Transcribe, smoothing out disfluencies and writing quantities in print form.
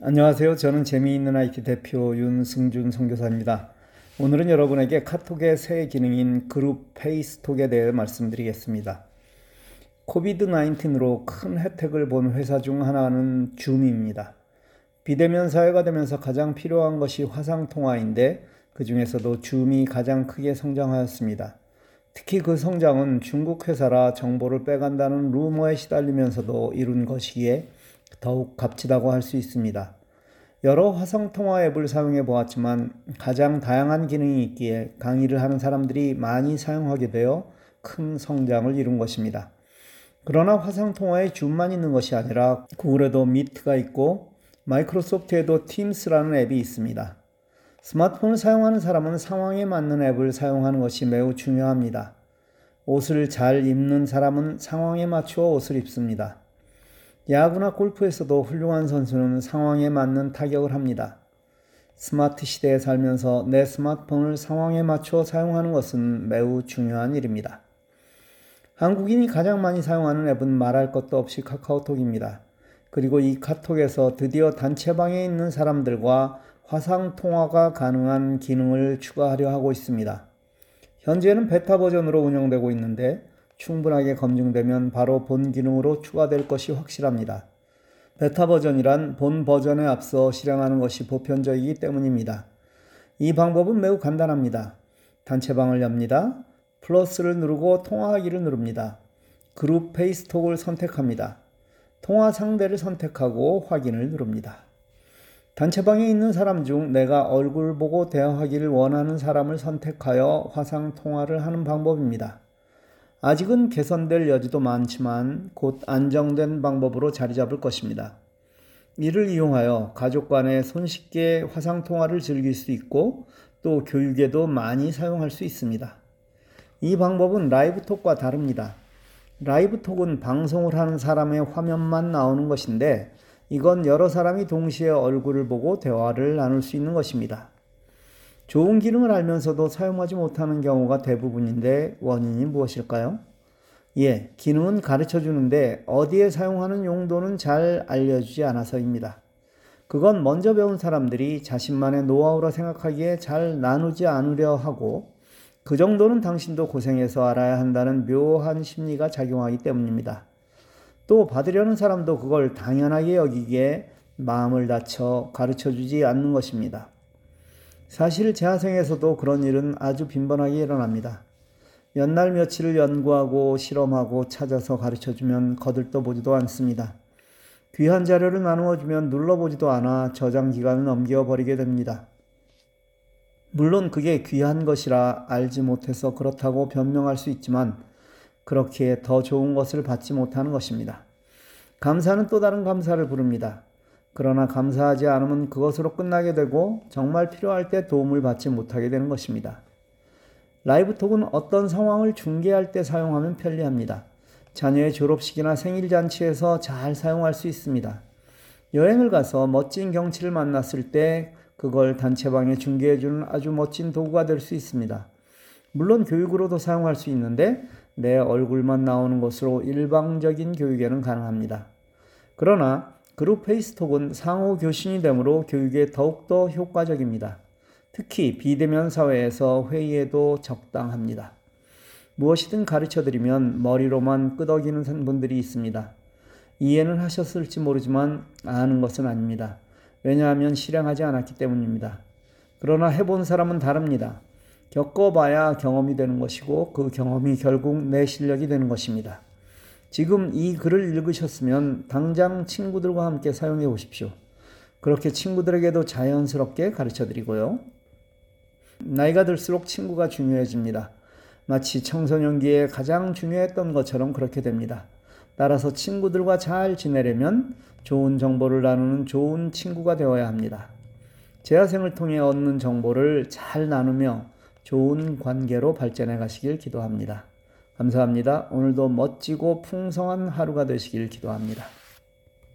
안녕하세요. 저는 재미있는 IT 대표 윤승준 선교사입니다. 오늘은 여러분에게 카톡의 새 기능인 그룹 페이스톡에 대해 말씀드리겠습니다. 코비드-19으로 큰 혜택을 본 회사 중 하나는 줌입니다. 비대면 사회가 되면서 가장 필요한 것이 화상통화인데 그 중에서도 줌이 가장 크게 성장하였습니다. 특히 그 성장은 중국 회사라 정보를 빼간다는 루머에 시달리면서도 이룬 것이기에 더욱 값지다고 할 수 있습니다. 여러 화상통화 앱을 사용해 보았지만 가장 다양한 기능이 있기에 강의를 하는 사람들이 많이 사용하게 되어 큰 성장을 이룬 것입니다. 그러나 화상통화에 줌만 있는 것이 아니라 구글에도 미트가 있고 마이크로소프트에도 팀스라는 앱이 있습니다. 스마트폰을 사용하는 사람은 상황에 맞는 앱을 사용하는 것이 매우 중요합니다. 옷을 잘 입는 사람은 상황에 맞추어 옷을 입습니다. 야구나 골프에서도 훌륭한 선수는 상황에 맞는 타격을 합니다. 스마트 시대에 살면서 내 스마트폰을 상황에 맞춰 사용하는 것은 매우 중요한 일입니다. 한국인이 가장 많이 사용하는 앱은 말할 것도 없이 카카오톡입니다. 그리고 이 카톡에서 드디어 단체방에 있는 사람들과 화상통화가 가능한 기능을 추가하려 하고 있습니다. 현재는 베타 버전으로 운영되고 있는데 충분하게 검증되면 바로 본 기능으로 추가될 것이 확실합니다. 베타 버전이란 본 버전에 앞서 실행하는 것이 보편적이기 때문입니다. 이 방법은 매우 간단합니다. 단체방을 엽니다. 플러스를 누르고 통화하기를 누릅니다. 그룹 페이스톡을 선택합니다. 통화 상대를 선택하고 확인을 누릅니다. 단체방에 있는 사람 중 내가 얼굴 보고 대화하기를 원하는 사람을 선택하여 화상 통화를 하는 방법입니다. 아직은 개선될 여지도 많지만 곧 안정된 방법으로 자리 잡을 것입니다. 이를 이용하여 가족 간에 손쉽게 화상통화를 즐길 수 있고 또 교육에도 많이 사용할 수 있습니다. 이 방법은 라이브톡과 다릅니다. 라이브톡은 방송을 하는 사람의 화면만 나오는 것인데 이건 여러 사람이 동시에 얼굴을 보고 대화를 나눌 수 있는 것입니다. 좋은 기능을 알면서도 사용하지 못하는 경우가 대부분인데 원인이 무엇일까요? 예, 기능은 가르쳐주는데 어디에 사용하는 용도는 잘 알려주지 않아서입니다. 그건 먼저 배운 사람들이 자신만의 노하우라 생각하기에 잘 나누지 않으려 하고 그 정도는 당신도 고생해서 알아야 한다는 묘한 심리가 작용하기 때문입니다. 또 받으려는 사람도 그걸 당연하게 여기기에 마음을 다쳐 가르쳐주지 않는 것입니다. 사실 재학생에서도 그런 일은 아주 빈번하게 일어납니다. 연날 며칠을 연구하고 실험하고 찾아서 가르쳐주면 거들떠보지도 않습니다. 귀한 자료를 나누어주면 눌러보지도 않아 저장기간을 넘겨버리게 됩니다. 물론 그게 귀한 것이라 알지 못해서 그렇다고 변명할 수 있지만 그렇기에 더 좋은 것을 받지 못하는 것입니다. 감사는 또 다른 감사를 부릅니다. 그러나 감사하지 않으면 그것으로 끝나게 되고 정말 필요할 때 도움을 받지 못하게 되는 것입니다. 라이브톡은 어떤 상황을 중계할 때 사용하면 편리합니다. 자녀의 졸업식이나 생일잔치에서 잘 사용할 수 있습니다. 여행을 가서 멋진 경치를 만났을 때 그걸 단체방에 중계해주는 아주 멋진 도구가 될 수 있습니다. 물론 교육으로도 사용할 수 있는데 내 얼굴만 나오는 것으로 일방적인 교육에는 가능합니다. 그러나 그룹 페이스톡은 상호 교신이 되므로 교육에 더욱더 효과적입니다. 특히 비대면 사회에서 회의에도 적당합니다. 무엇이든 가르쳐드리면 머리로만 끄덕이는 분들이 있습니다. 이해는 하셨을지 모르지만 아는 것은 아닙니다. 왜냐하면 실행하지 않았기 때문입니다. 그러나 해본 사람은 다릅니다. 겪어봐야 경험이 되는 것이고 그 경험이 결국 내 실력이 되는 것입니다. 지금 이 글을 읽으셨으면 당장 친구들과 함께 사용해 보십시오. 그렇게 친구들에게도 자연스럽게 가르쳐드리고요. 나이가 들수록 친구가 중요해집니다. 마치 청소년기에 가장 중요했던 것처럼 그렇게 됩니다. 따라서 친구들과 잘 지내려면 좋은 정보를 나누는 좋은 친구가 되어야 합니다. 재학생을 통해 얻는 정보를 잘 나누며 좋은 관계로 발전해 가시길 기도합니다. 감사합니다. 오늘도 멋지고 풍성한 하루가 되시길 기도합니다.